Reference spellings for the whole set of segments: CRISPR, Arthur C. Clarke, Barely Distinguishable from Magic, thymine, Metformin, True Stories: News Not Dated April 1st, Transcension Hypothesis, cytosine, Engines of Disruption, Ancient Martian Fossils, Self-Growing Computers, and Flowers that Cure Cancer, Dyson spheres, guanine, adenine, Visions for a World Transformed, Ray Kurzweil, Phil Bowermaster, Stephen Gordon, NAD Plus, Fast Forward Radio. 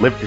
Live to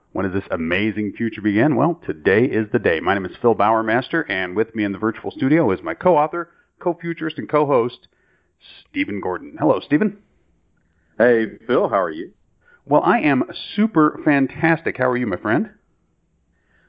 when does this amazing future begin? Well, today is the day. My name is Phil Bowermaster, and with me in the virtual studio is my co-author, co-futurist, and co-host, Stephen Gordon. Hello, Stephen. Hey, Phil. How are you? Well, I am super fantastic. How are you, my friend?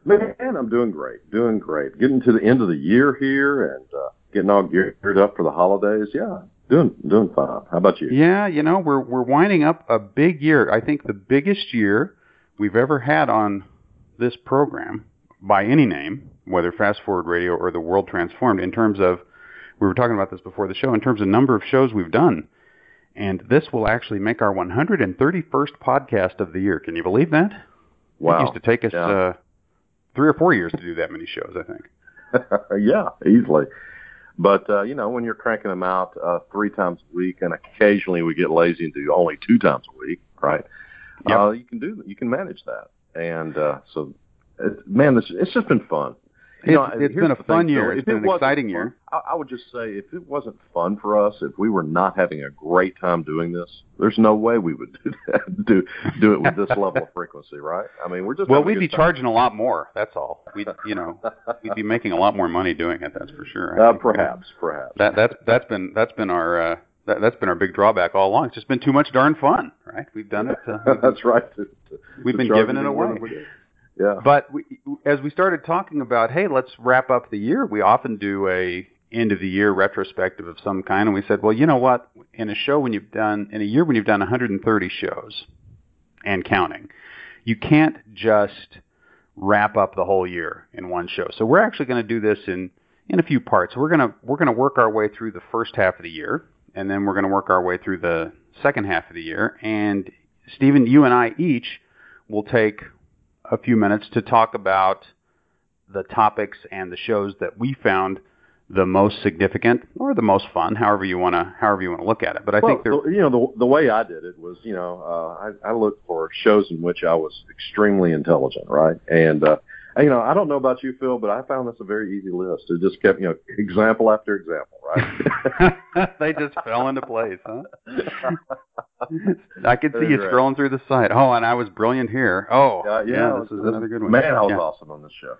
Man, I'm doing great. Doing great. Getting to the end of the year here and getting all geared up for the holidays. Yeah, doing fine. How about you? Yeah, you know, we're winding up a big year. I think the biggest year we've ever had on this program by any name, whether Fast Forward Radio or The World Transformed, in terms of, we were talking about this before the show, in terms of number of shows we've done. And this will actually make our 131st podcast of the year. Can you believe that? Wow. It used to take us 3 or 4 years to do that many shows, I think. Yeah, easily. But, you know, when you're cranking them out 3 times a week, and occasionally we get lazy and do only 2 times a week, right? Yep. You can manage that, and it's just been fun. It's been a fun year. It's been an exciting year. I would just say, if it wasn't fun for us, if we were not having a great time doing this, there's no way we would do it with this level of frequency, right? I mean, we're just we'd be charging a lot more. That's all. We'd be making a lot more money doing it. That's for sure. Perhaps. That's been our big drawback all along. It's just been too much darn fun, right? We've done it. That's right. We've been giving it away. Yeah. But as we started talking about, hey, let's wrap up the year, we often do a end-of-the-year retrospective of some kind, and we said, well, you know what? In a year when you've done 130 shows and counting, you can't just wrap up the whole year in one show. So we're actually going to do this in a few parts. We're going to work our way through the first half of the year, and then we're going to work our way through the second half of the year. And, Stephen, you and I each will take a few minutes to talk about the topics and the shows that we found the most significant or the most fun, however you want to look at it. But the way I did it was, you know, I looked for shows in which I was extremely intelligent, right? And, you know, I don't know about you, Phil, but I found this a very easy list. It just kept, you know, example after example, right? They just fell into place, huh? I could see you scrolling through the site. Oh, and I was brilliant here. Oh, this is another good one. Man, I was awesome on this show.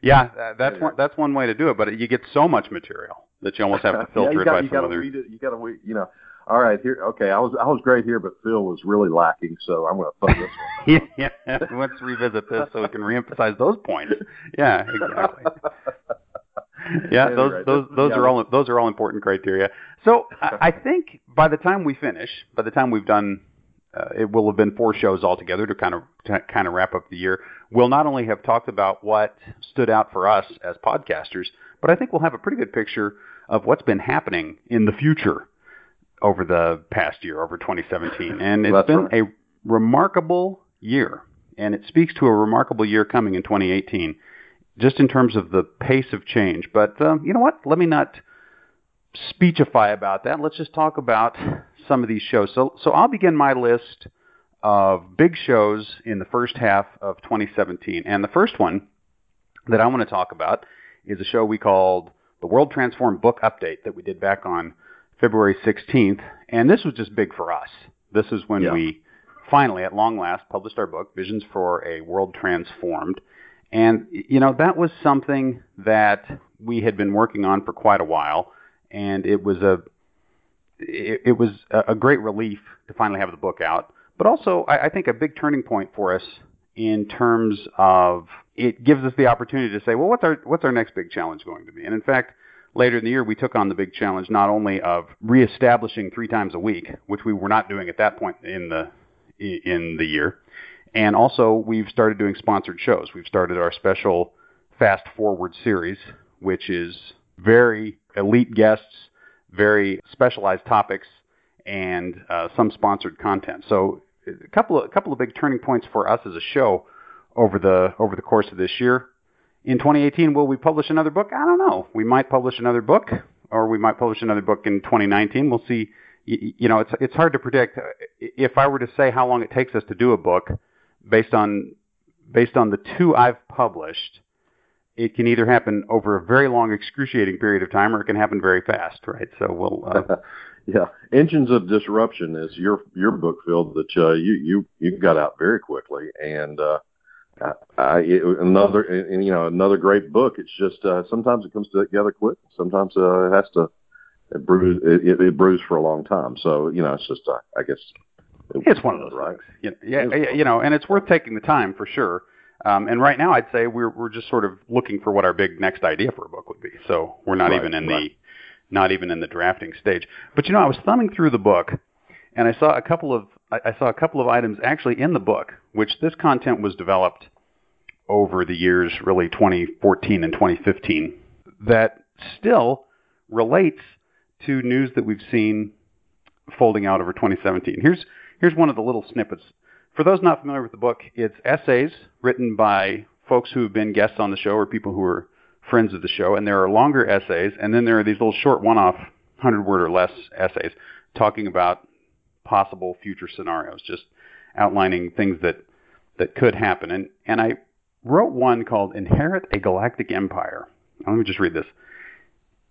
Yeah. That's one way to do it, but you get so much material that you almost have to filter it by some other. You got to, you know. All right, here. Okay, I was great here, but Phil was really lacking, so I'm going to fuck this one. Let's revisit this so we can reemphasize those points. Yeah, exactly. Yeah, those are all important criteria. So I think by the time we've done, it will have been 4 shows altogether to kind of wrap up the year. We'll not only have talked about what stood out for us as podcasters, but I think we'll have a pretty good picture of what's been happening in the future over the past year, over 2017. And it's been a remarkable year, and it speaks to a remarkable year coming in 2018, just in terms of the pace of change. But you know what? Let me not speechify about that. Let's just talk about some of these shows. So I'll begin my list of big shows in the first half of 2017. And the first one that I want to talk about is a show we called The World Transformed Book Update that we did back on February 16th, and this was just big for us. This is when we finally, at long last, published our book, Visions for a World Transformed. And, you know, that was something that we had been working on for quite a while, and it was a great relief to finally have the book out. But also, I think a big turning point for us in terms of it gives us the opportunity to say, well, what's our next big challenge going to be? And, in fact, later in the year, we took on the big challenge not only of reestablishing 3 times a week, which we were not doing at that point in the year, and also we've started doing sponsored shows. We've started our special Fast Forward series, which is very elite guests, very specialized topics, and some sponsored content. So a couple of big turning points for us as a show over the course of this year. In 2018, will we publish another book? I don't know. We might publish another book, or we might publish another book in 2019. We'll see. You know, it's hard to predict. If I were to say how long it takes us to do a book, based on the two I've published, it can either happen over a very long, excruciating period of time, or it can happen very fast, right? So we'll. Yeah, Engines of Disruption is your book, Phil, that you got out very quickly, and another great book. It's just sometimes it comes together quick, sometimes it has to. It brews for a long time, so it's just I guess it's one of those, right? Things. Yeah, and it's worth taking the time for sure. And right now, I'd say we're just sort of looking for what our big next idea for a book would be. So we're not even in the drafting stage. But I was thumbing through the book, and I saw a couple of items actually in the book, which this content was developed over the years, really 2014 and 2015, that still relates to news that we've seen folding out over 2017. Here's one of the little snippets. For those not familiar with the book, it's essays written by folks who have been guests on the show or people who are friends of the show, and there are longer essays, and then there are these little short one-off 100-word or less essays talking about possible future scenarios, just outlining things that could happen. And I wrote one called Inherit a Galactic Empire. Now, let me just read this.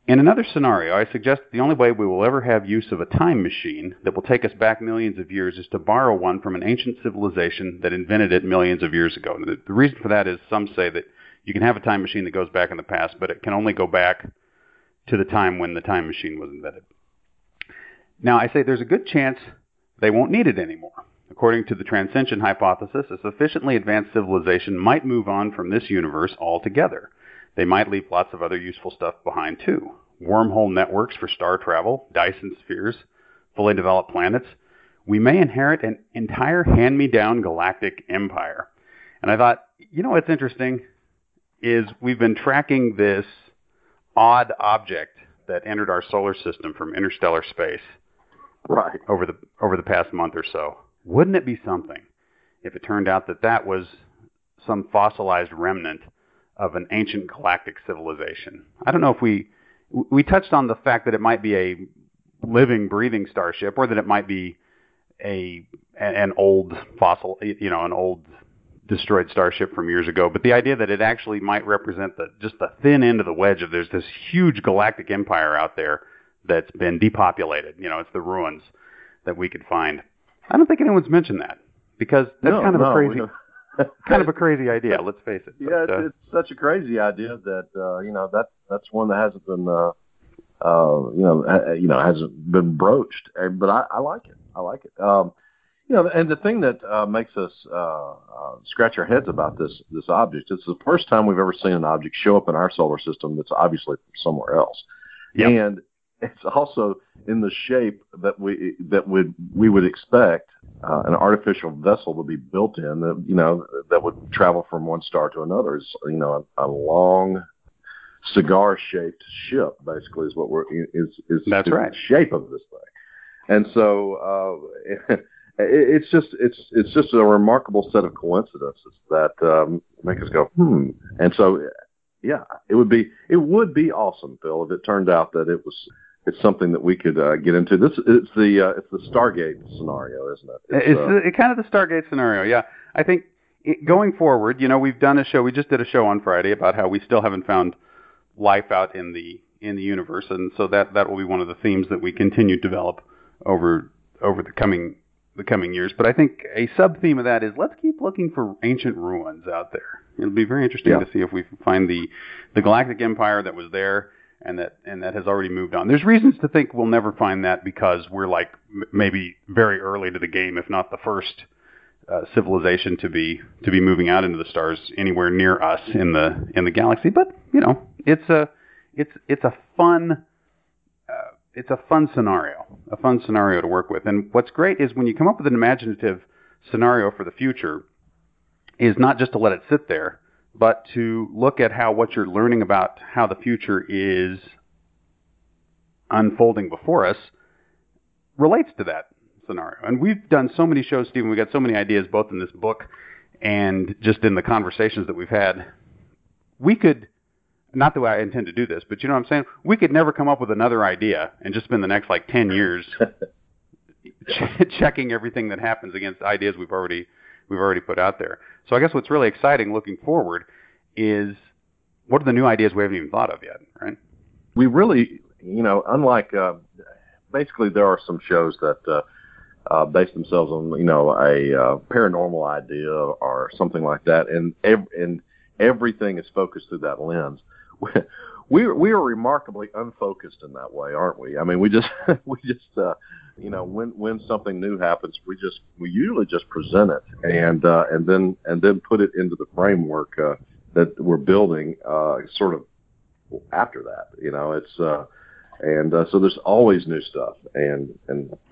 In another scenario, I suggest the only way we will ever have use of a time machine that will take us back millions of years is to borrow one from an ancient civilization that invented it millions of years ago. The reason for that is some say that you can have a time machine that goes back in the past, but it can only go back to the time when the time machine was invented. Now, I say there's a good chance they won't need it anymore. According to the Transcension Hypothesis, a sufficiently advanced civilization might move on from this universe altogether. They might leave lots of other useful stuff behind, too. Wormhole networks for star travel, Dyson spheres, fully developed planets. We may inherit an entire hand-me-down galactic empire. And I thought, what's interesting is we've been tracking this odd object that entered our solar system from interstellar space over the past month or so. Wouldn't it be something if it turned out that was some fossilized remnant of an ancient galactic civilization? I don't know if we touched on the fact that it might be a living, breathing starship, or that it might be an old fossil, an old destroyed starship from years ago. But the idea that it actually might represent just the thin end of the wedge of there's this huge galactic empire out there that's been depopulated. It's the ruins that we could find. I don't think anyone's mentioned that, because that's a crazy. No. Kind of a crazy idea, let's face it. Yeah, but, it's such a crazy idea that that's one that hasn't been hasn't been broached. But I like it. I like it. And the thing that makes us scratch our heads about this object, it's the first time we've ever seen an object show up in our solar system that's obviously from somewhere else, and it's also in the shape that we would expect. An artificial vessel would be built in that that would travel from one star to another. Is a long cigar-shaped ship, basically, is what the shape of this thing. And so it's just a remarkable set of coincidences that make us go hmm. And so it would be awesome, Phil, if it turned out that it's something that we could get into. It's the Stargate scenario, isn't it? It's kind of the Stargate scenario, yeah. I think going forward, we've done a show. We just did a show on Friday about how we still haven't found life out in the universe, and so that will be one of the themes that we continue to develop over the coming years. But I think a sub theme of that is let's keep looking for ancient ruins out there. It'll be very interesting to see if we find the galactic empire that was there. And that has already moved on. There's reasons to think we'll never find that, because we're like maybe very early to the game, if not the first civilization to be moving out into the stars anywhere near us in the galaxy. But it's a fun scenario to work with. And what's great is when you come up with an imaginative scenario for the future, is not just to let it sit there, but to look at how what you're learning about how the future is unfolding before us relates to that scenario. And we've done so many shows, Stephen, we've got so many ideas both in this book and just in the conversations that we've had we could, not the way I intend to do this, but you know what I'm saying? We could never come up with another idea and just spend the next like 10 years checking everything that happens against ideas we've already put out there. So I guess what's really exciting looking forward is what are the new ideas we haven't even thought of yet, right? We really, you know, unlike basically there are some shows that base themselves on, you know, a paranormal idea or something like that, and everything is focused through that lens. We are remarkably unfocused in that way, aren't we? I mean, we just you know, when something new happens, we usually just present it and then put it into the framework that we're building sort of after that. You know, it's so there's always new stuff and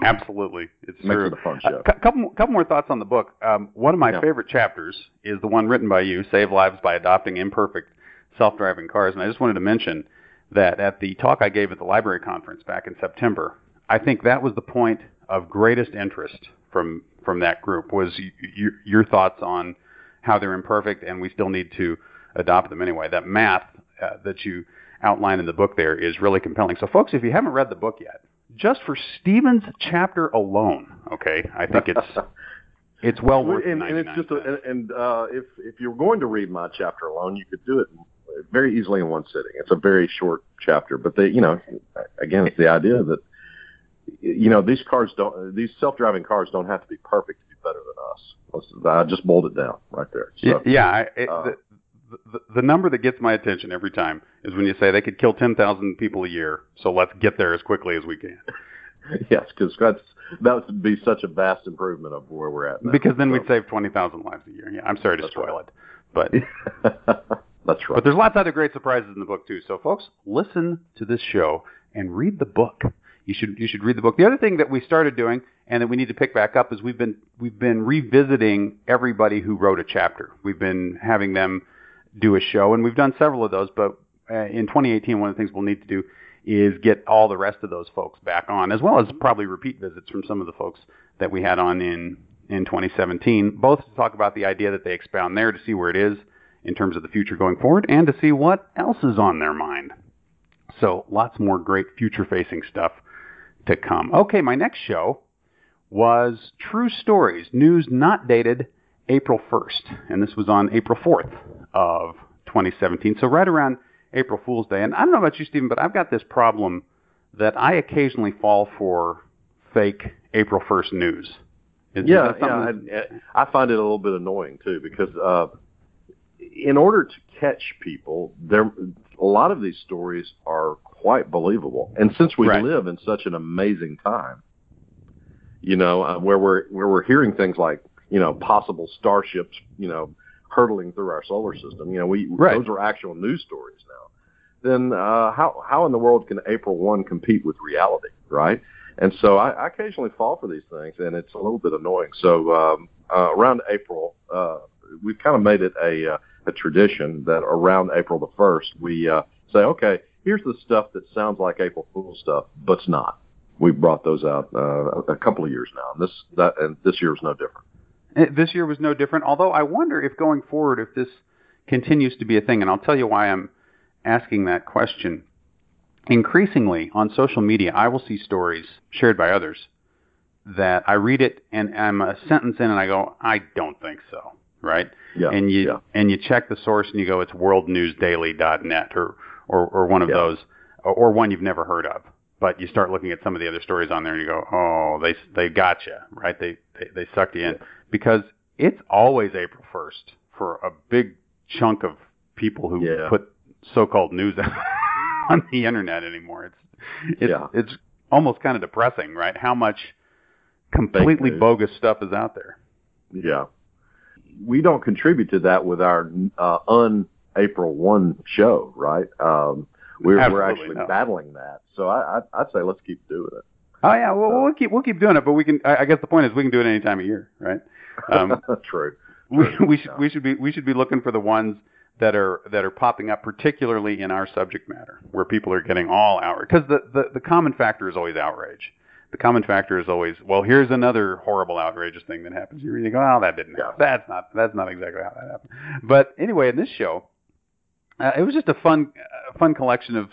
absolutely, it's makes true. It a fun show. Couple more thoughts on the book. One of my favorite chapters is the one written by you, "Save Lives by Adopting Imperfect Self-Driving Cars," and I just wanted to mention that at the talk I gave at the library conference back in September, I think that was the point of greatest interest from that group, was your thoughts on how they're imperfect and we still need to adopt them anyway. That math that you outline in the book there is really compelling. So folks, if you haven't read the book yet, just for Stephen's chapter alone, okay, I think it's it's well worth it. And it's just if you're going to read my chapter alone, you could do it very easily in one sitting. It's a very short chapter, but they, you know, again, it's the idea that, you know, these self-driving cars don't have to be perfect to be better than us. I just boiled it down right there. So, the number that gets my attention every time is when you say they could kill 10,000 people a year, so let's get there as quickly as we can. Yes, because that would be such a vast improvement of where we're at now. Because then we'd save 20,000 lives a year. Yeah, I'm sorry to spoil it, but that's right. But there's lots of other great surprises in the book too. So folks, listen to this show and read the book. You should read the book. The other thing that we started doing and that we need to pick back up is we've been revisiting everybody who wrote a chapter. We've been having them do a show, and we've done several of those. But in 2018, one of the things we'll need to do is get all the rest of those folks back on, as well as probably repeat visits from some of the folks that we had on in 2017, both to talk about the idea that they expound there, to see where it is in terms of the future going forward, and to see what else is on their mind. So lots more great future-facing stuff to come. Okay, my next show was True Stories: News Not Dated April 1st, and this was on April 4th of 2017, so right around April Fool's Day. And I don't know about you, Stephen, but I've got this problem that I occasionally fall for fake April 1st news. I find it a little bit annoying too, because in order to catch people, a lot of these stories are quite believable. And since we live in such an amazing time, you know, where we're hearing things like, you know, possible starships, you know, hurtling through our solar system, you know, those are actual news stories now. Then how in the world can April 1 compete with reality, right? And so I occasionally fall for these things, and it's a little bit annoying. So around April, we've kind of made it a tradition that around April the 1st, we say, okay, here's the stuff that sounds like April Fool stuff, but it's not. We've brought those out a couple of years now, and this year is no different. This year was no different, although I wonder if going forward, if this continues to be a thing, and I'll tell you why I'm asking that question. Increasingly, on social media, I will see stories shared by others that I read it, and I'm a sentence in, and I go, I don't think so, right? Yeah, and you check the source, and you go, it's worldnewsdaily.net or one of those, or one you've never heard of. But you start looking at some of the other stories on there, and you go, oh, they got you, right? They sucked you in. Yeah. Because it's always April 1st for a big chunk of people who put so-called news on the internet anymore. It's almost kind of depressing, right? How much completely bogus stuff is out there. Yeah. We don't contribute to that with our un-April 1 show, right? We're actually battling that. So I'd say let's keep doing it. Oh yeah, well we'll keep doing it, but we can. I guess the point is we can do it any time of year, right? True. We should be looking for the ones that are popping up, particularly in our subject matter, where people are getting all outraged. Because the common factor is always outrage. The common factor is always, well, here's another horrible, outrageous thing that happens. You really go, oh, that didn't happen. That's not exactly how that happened. But anyway, in this show, It was just a fun collection of,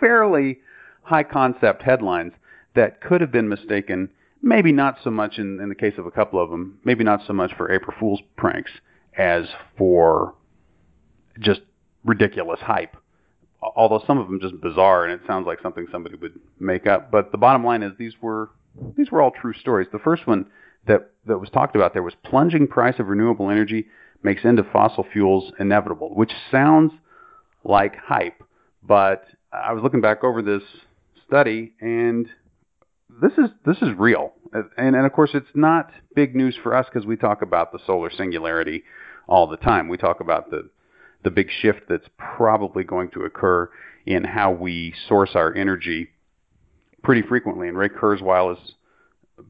fairly high concept headlines that could have been mistaken, maybe not so much in the case of a couple of them, maybe not so much for April Fool's pranks as for just ridiculous hype. Although some of them just bizarre, and it sounds like something somebody would make up. But the bottom line is these were all true stories. The first one that was talked about there was plunging price of renewable energy makes end of fossil fuels inevitable, which sounds like hype. But I was looking back over this study, and this is real. And of course, it's not big news for us because we talk about the solar singularity all the time. We talk about the big shift that's probably going to occur in how we source our energy pretty frequently. And Ray Kurzweil has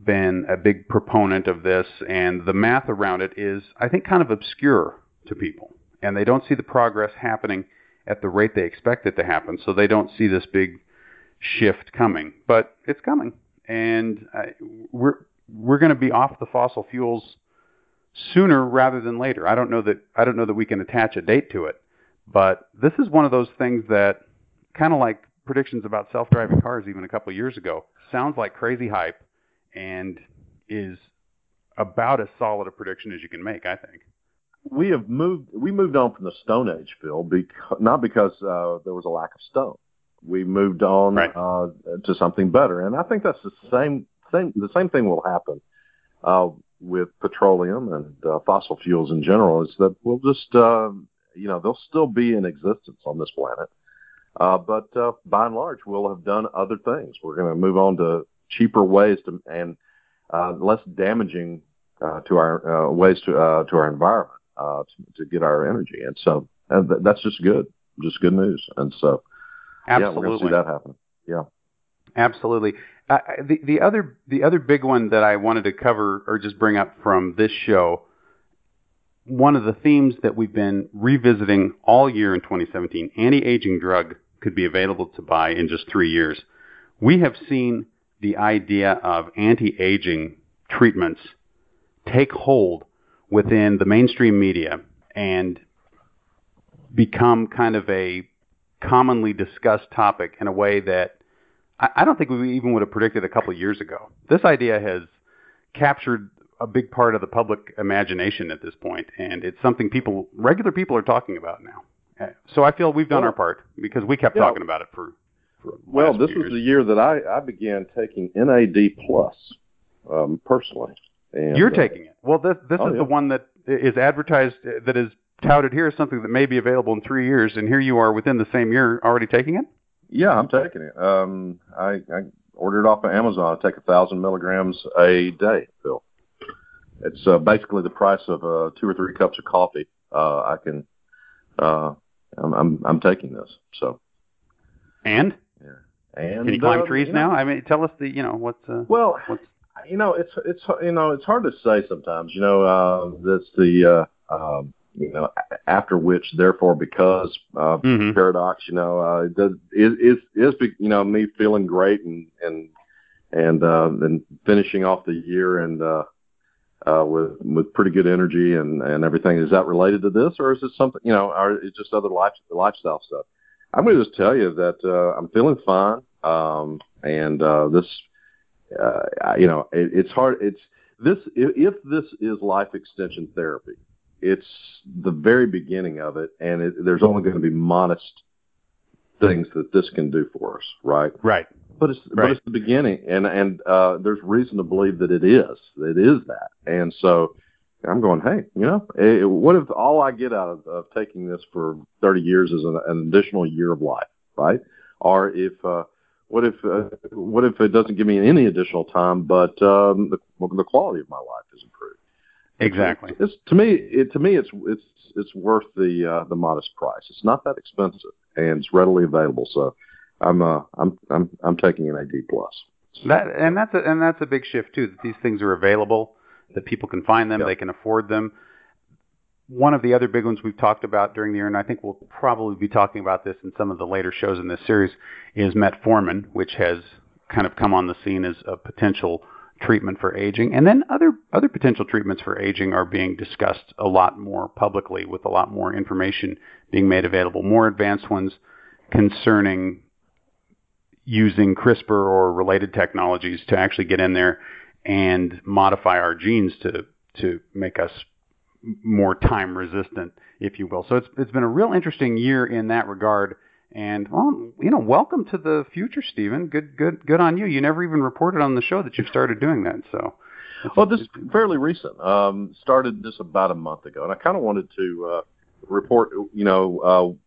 been a big proponent of this, and the math around it is, I think, kind of obscure to people. And they don't see the progress happening at the rate they expect it to happen, so they don't see this big shift coming. But it's coming, and we're going to be off the fossil fuels sooner rather than later. I don't know that we can attach a date to it, but this is one of those things that, kind of like predictions about self-driving cars even a couple of years ago, sounds like crazy hype and is about as solid a prediction as you can make, I think. We moved on from the Stone Age, Phil, not because there was a lack of stone. We moved on, right, to something better, and I think that's the same thing will happen with petroleum and fossil fuels in general, is that we'll just, they'll still be in existence on this planet. But by and large, we'll have done other things. We're going to move on to cheaper ways and less damaging to our ways to our environment to get our energy. And so that's just good news. And so, absolutely. Yeah, we're going to see that happen. Yeah. Absolutely. The other big one that I wanted to cover or just bring up from this show, one of the themes that we've been revisiting all year in 2017, anti-aging drug could be available to buy in just 3 years. We have seen the idea of anti-aging treatments take hold within the mainstream media and become kind of a commonly discussed topic in a way that I don't think we even would have predicted a couple of years ago. This idea has captured a big part of the public imagination at this point, and it's something regular people are talking about now. So I feel we've done our part because we kept talking about it for well, this was the year that I began taking NAD Plus personally. And you're taking it. Well, this is the one that is advertised, that is touted here as something that may be available in 3 years, and here you are within the same year already taking it? Yeah, I'm taking it. I ordered it off of Amazon. I take 1,000 milligrams a day, Phil. It's basically the price of 2 or 3 cups of coffee. I'm taking this. So. And? Yeah. And can you climb trees now? I mean, tell us what's. It's hard to say sometimes. That's the. After which, therefore, because paradox, it is me feeling great and finishing off the year and with pretty good energy and everything. Is that related to this, or is it something, or is it just other lifestyle stuff? I'm going to just tell you that I'm feeling fine, it's hard. If this is life extension therapy, it's the very beginning of it, and there's only going to be modest things that this can do for us, right? Right. But it's the beginning, and there's reason to believe that it is that. And so I'm going, hey, what if all I get out of taking this for 30 years is an additional year of life, right? Or what if it doesn't give me any additional time, but the quality of my life is improved? Exactly. It's worth the modest price. It's not that expensive, and it's readily available. So, I'm taking an AD Plus. That's a big shift too. That these things are available, that people can find them, They can afford them. One of the other big ones we've talked about during the year, and I think we'll probably be talking about this in some of the later shows in this series, is metformin, which has kind of come on the scene as a potential treatment for aging. And then other potential treatments for aging are being discussed a lot more publicly, with a lot more information being made available, more advanced ones concerning using CRISPR or related technologies to actually get in there and modify our genes to make us more time resistant, if you will. So it's been a real interesting year in that regard. And, well, you know, welcome to the future, Stephen. Good on you. You never even reported on the show that you've started doing that. So, well, this is fairly recent. Started this about a month ago, and I kind of wanted to report. You know,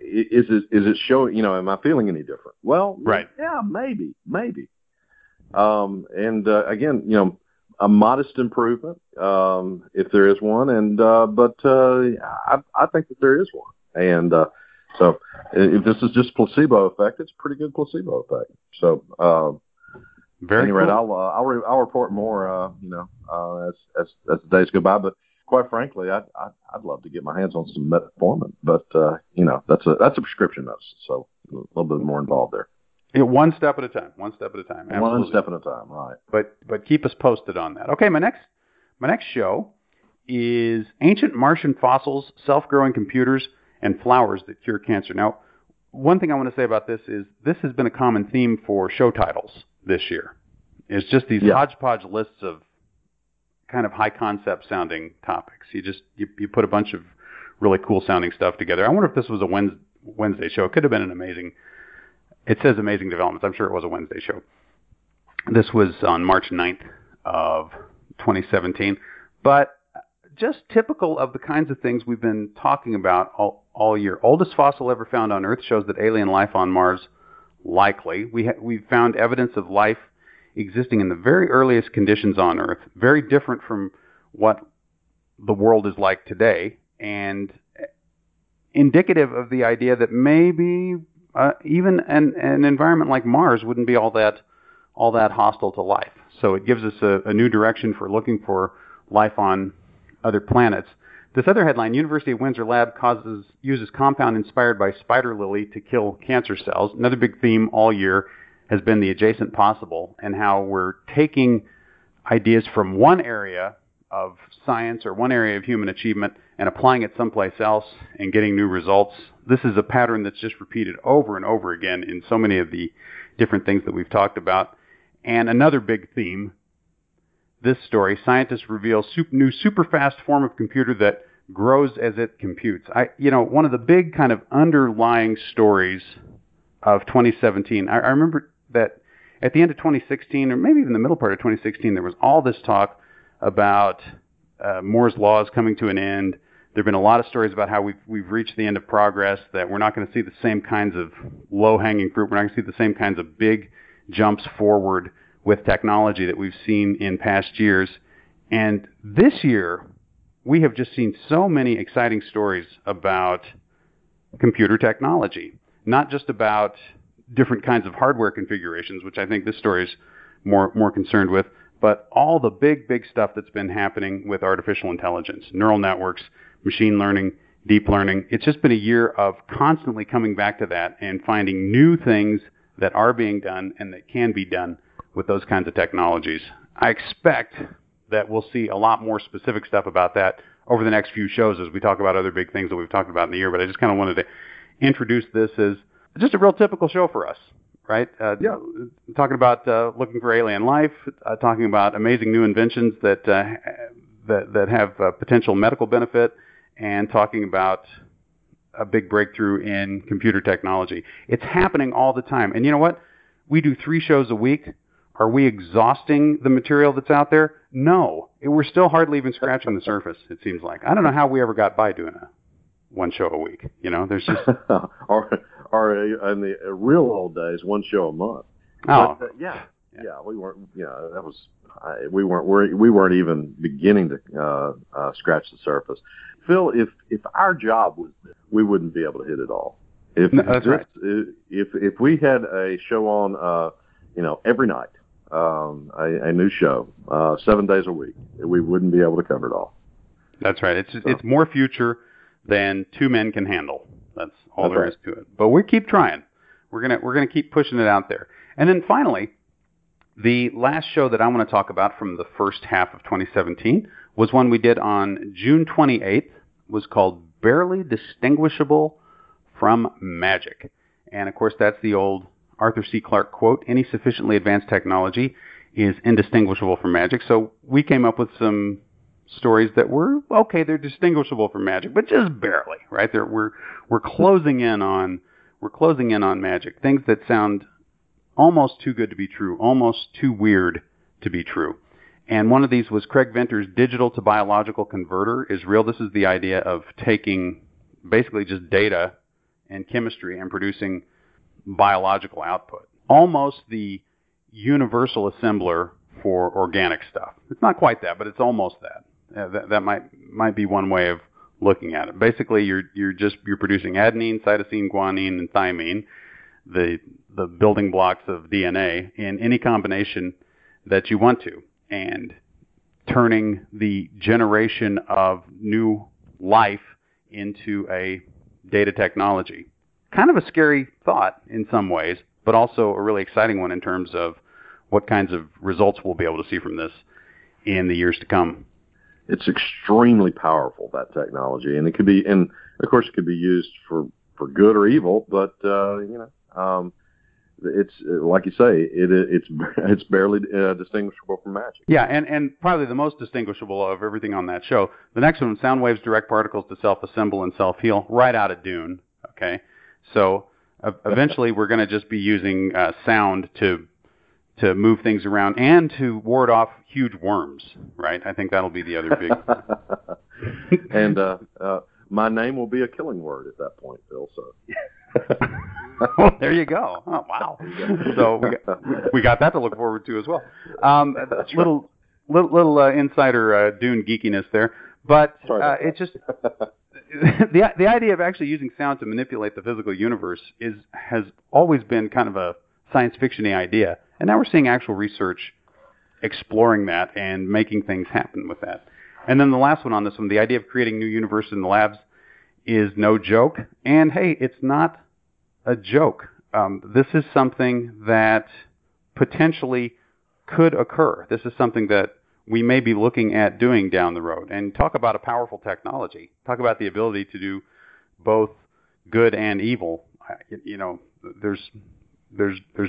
is it showing? You know, am I feeling any different? Well, right. Yeah, maybe. And again, you know, a modest improvement, if there is one. But I think that there is one. So if this is just placebo effect, it's a pretty good placebo effect. So, very anyway, cool. I'll report more, as the days go by. But quite frankly, I'd love to get my hands on some metformin, but that's a prescription medicine, so a little bit more involved there. Yeah, one step at a time. Absolutely. One step at a time, right? But keep us posted on that. Okay, my next show is Ancient Martian Fossils, Self-Growing Computers, and Flowers that Cure Cancer. Now, one thing I want to say about this is this has been a common theme for show titles this year. It's just these hodgepodge lists of kind of high concept sounding topics. You put a bunch of really cool sounding stuff together. I wonder if this was a Wednesday show. It could have been it says Amazing Developments. I'm sure it was a Wednesday show. This was on March 9th of 2017. But just typical of the kinds of things we've been talking about all year. Oldest fossil ever found on Earth shows that alien life on Mars likely. We've found evidence of life existing in the very earliest conditions on Earth, very different from what the world is like today, and indicative of the idea that maybe even an environment like Mars wouldn't be all that hostile to life. So it gives us a new direction for looking for life on other planets. This other headline, University of Windsor lab uses compound inspired by spider lily to kill cancer cells. Another big theme all year has been the adjacent possible, and how we're taking ideas from one area of science or one area of human achievement and applying it someplace else and getting new results. This is a pattern that's just repeated over and over again in so many of the different things that we've talked about. And another big theme, this story, scientists reveal new super-fast form of computer that grows as it computes. One of the big kind of underlying stories of 2017, I remember that at the end of 2016, or maybe even the middle part of 2016, there was all this talk about Moore's laws coming to an end. There have been a lot of stories about how we've reached the end of progress, that we're not going to see the same kinds of low-hanging fruit. We're not going to see the same kinds of big jumps forward with technology that we've seen in past years. And this year, we have just seen so many exciting stories about computer technology, not just about different kinds of hardware configurations, which I think this story is more concerned with, but all the big stuff that's been happening with artificial intelligence, neural networks, machine learning, deep learning. It's just been a year of constantly coming back to that and finding new things that are being done and that can be done with those kinds of technologies. I expect that we'll see a lot more specific stuff about that over the next few shows as we talk about other big things that we've talked about in the year, but I just kind of wanted to introduce this as just a real typical show for us, right? Talking about looking for alien life, talking about amazing new inventions that have potential medical benefit, and talking about a big breakthrough in computer technology. It's happening all the time. And you know what? We do 3 shows a week. Are we exhausting the material that's out there? No. We're still hardly even scratching the surface, it seems like. I don't know how we ever got by doing one show a week. You know, there's just... or in the real old days, one show a month. Oh. But, we weren't, that was... We weren't even beginning to scratch the surface. Phil, if our job was this, we wouldn't be able to hit it all. If we had a show on, every night, a new show, 7 days a week, we wouldn't be able to cover it all. That's right. It's more future than 2 men can handle. That's all there is to it. But we keep trying. We're gonna keep pushing it out there. And then finally, The last show that I want to talk about from the first half of 2017 was one we did on June 28th. It was called Barely Distinguishable from Magic. And, of course, that's the old Arthur C. Clarke quote, any sufficiently advanced technology is indistinguishable from magic. So we came up with some stories that were, okay, they're distinguishable from magic, but just barely, right? We're closing in on magic, things that sound almost too good to be true, almost too weird to be true. And one of these was Craig Venter's digital to biological converter is real. This is the idea of taking basically just data and chemistry and producing biological output. Almost the universal assembler for organic stuff. It's not quite that, but it's almost that. That might be one way of looking at it. Basically, you're producing adenine, cytosine, guanine, and thymine, the building blocks of DNA in any combination that you want to, and turning the generation of new life into a data technology. Kind of a scary thought in some ways, but also a really exciting one in terms of what kinds of results we'll be able to see from this in the years to come. It's extremely powerful, that technology, and it could be, and of course it could be used for good or evil, but it's like you say, it's barely distinguishable from magic. Yeah, and probably the most distinguishable of everything on that show. The next one, sound waves direct particles to self-assemble and self-heal, right out of Dune, okay? So eventually we're going to just be using sound to move things around and to ward off huge worms, right? I think that'll be the other big... And my name will be a killing word at that point, Phil, so... Well, there you go. Oh, wow. So we got that to look forward to as well. Little insider Dune geekiness there. But it's just... The idea of actually using sound to manipulate the physical universe has always been kind of a science fiction-y idea, and now we're seeing actual research exploring that and making things happen with that. And then the last one on this one, the idea of creating new universes in the labs is no joke, and hey, it's not a joke. This is something that potentially could occur. This is something that we may be looking at doing down the road. And talk about a powerful technology. Talk about the ability to do both good and evil. You know, there's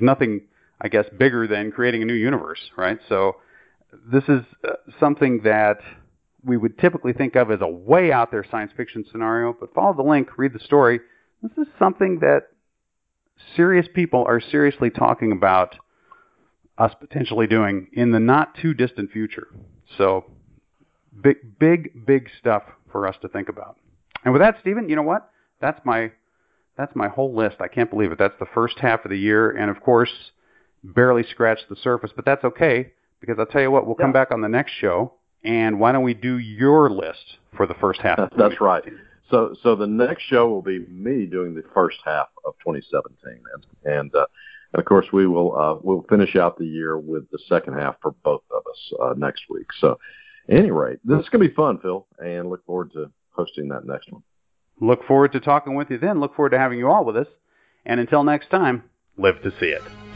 nothing, I guess, bigger than creating a new universe, right? So this is something that we would typically think of as a way out there science fiction scenario, but follow the link, read the story. This is something that serious people are seriously talking about us potentially doing in the not too distant future. So big stuff for us to think about. And with that, Stephen, you know what? That's my whole list. I can't believe it. That's the first half of the year, and of course, barely scratched the surface, but that's okay, because I'll tell you what, we'll come back on the next show, and why don't we do your list for the first half of 2017. That's right. So the next show will be me doing the first half of 2017, and of course, we'll finish out the year with the second half for both of us next week. So, at any rate, this is going to be fun, Phil, and look forward to hosting that next one. Look forward to talking with you then. Look forward to having you all with us. And until next time, live to see it.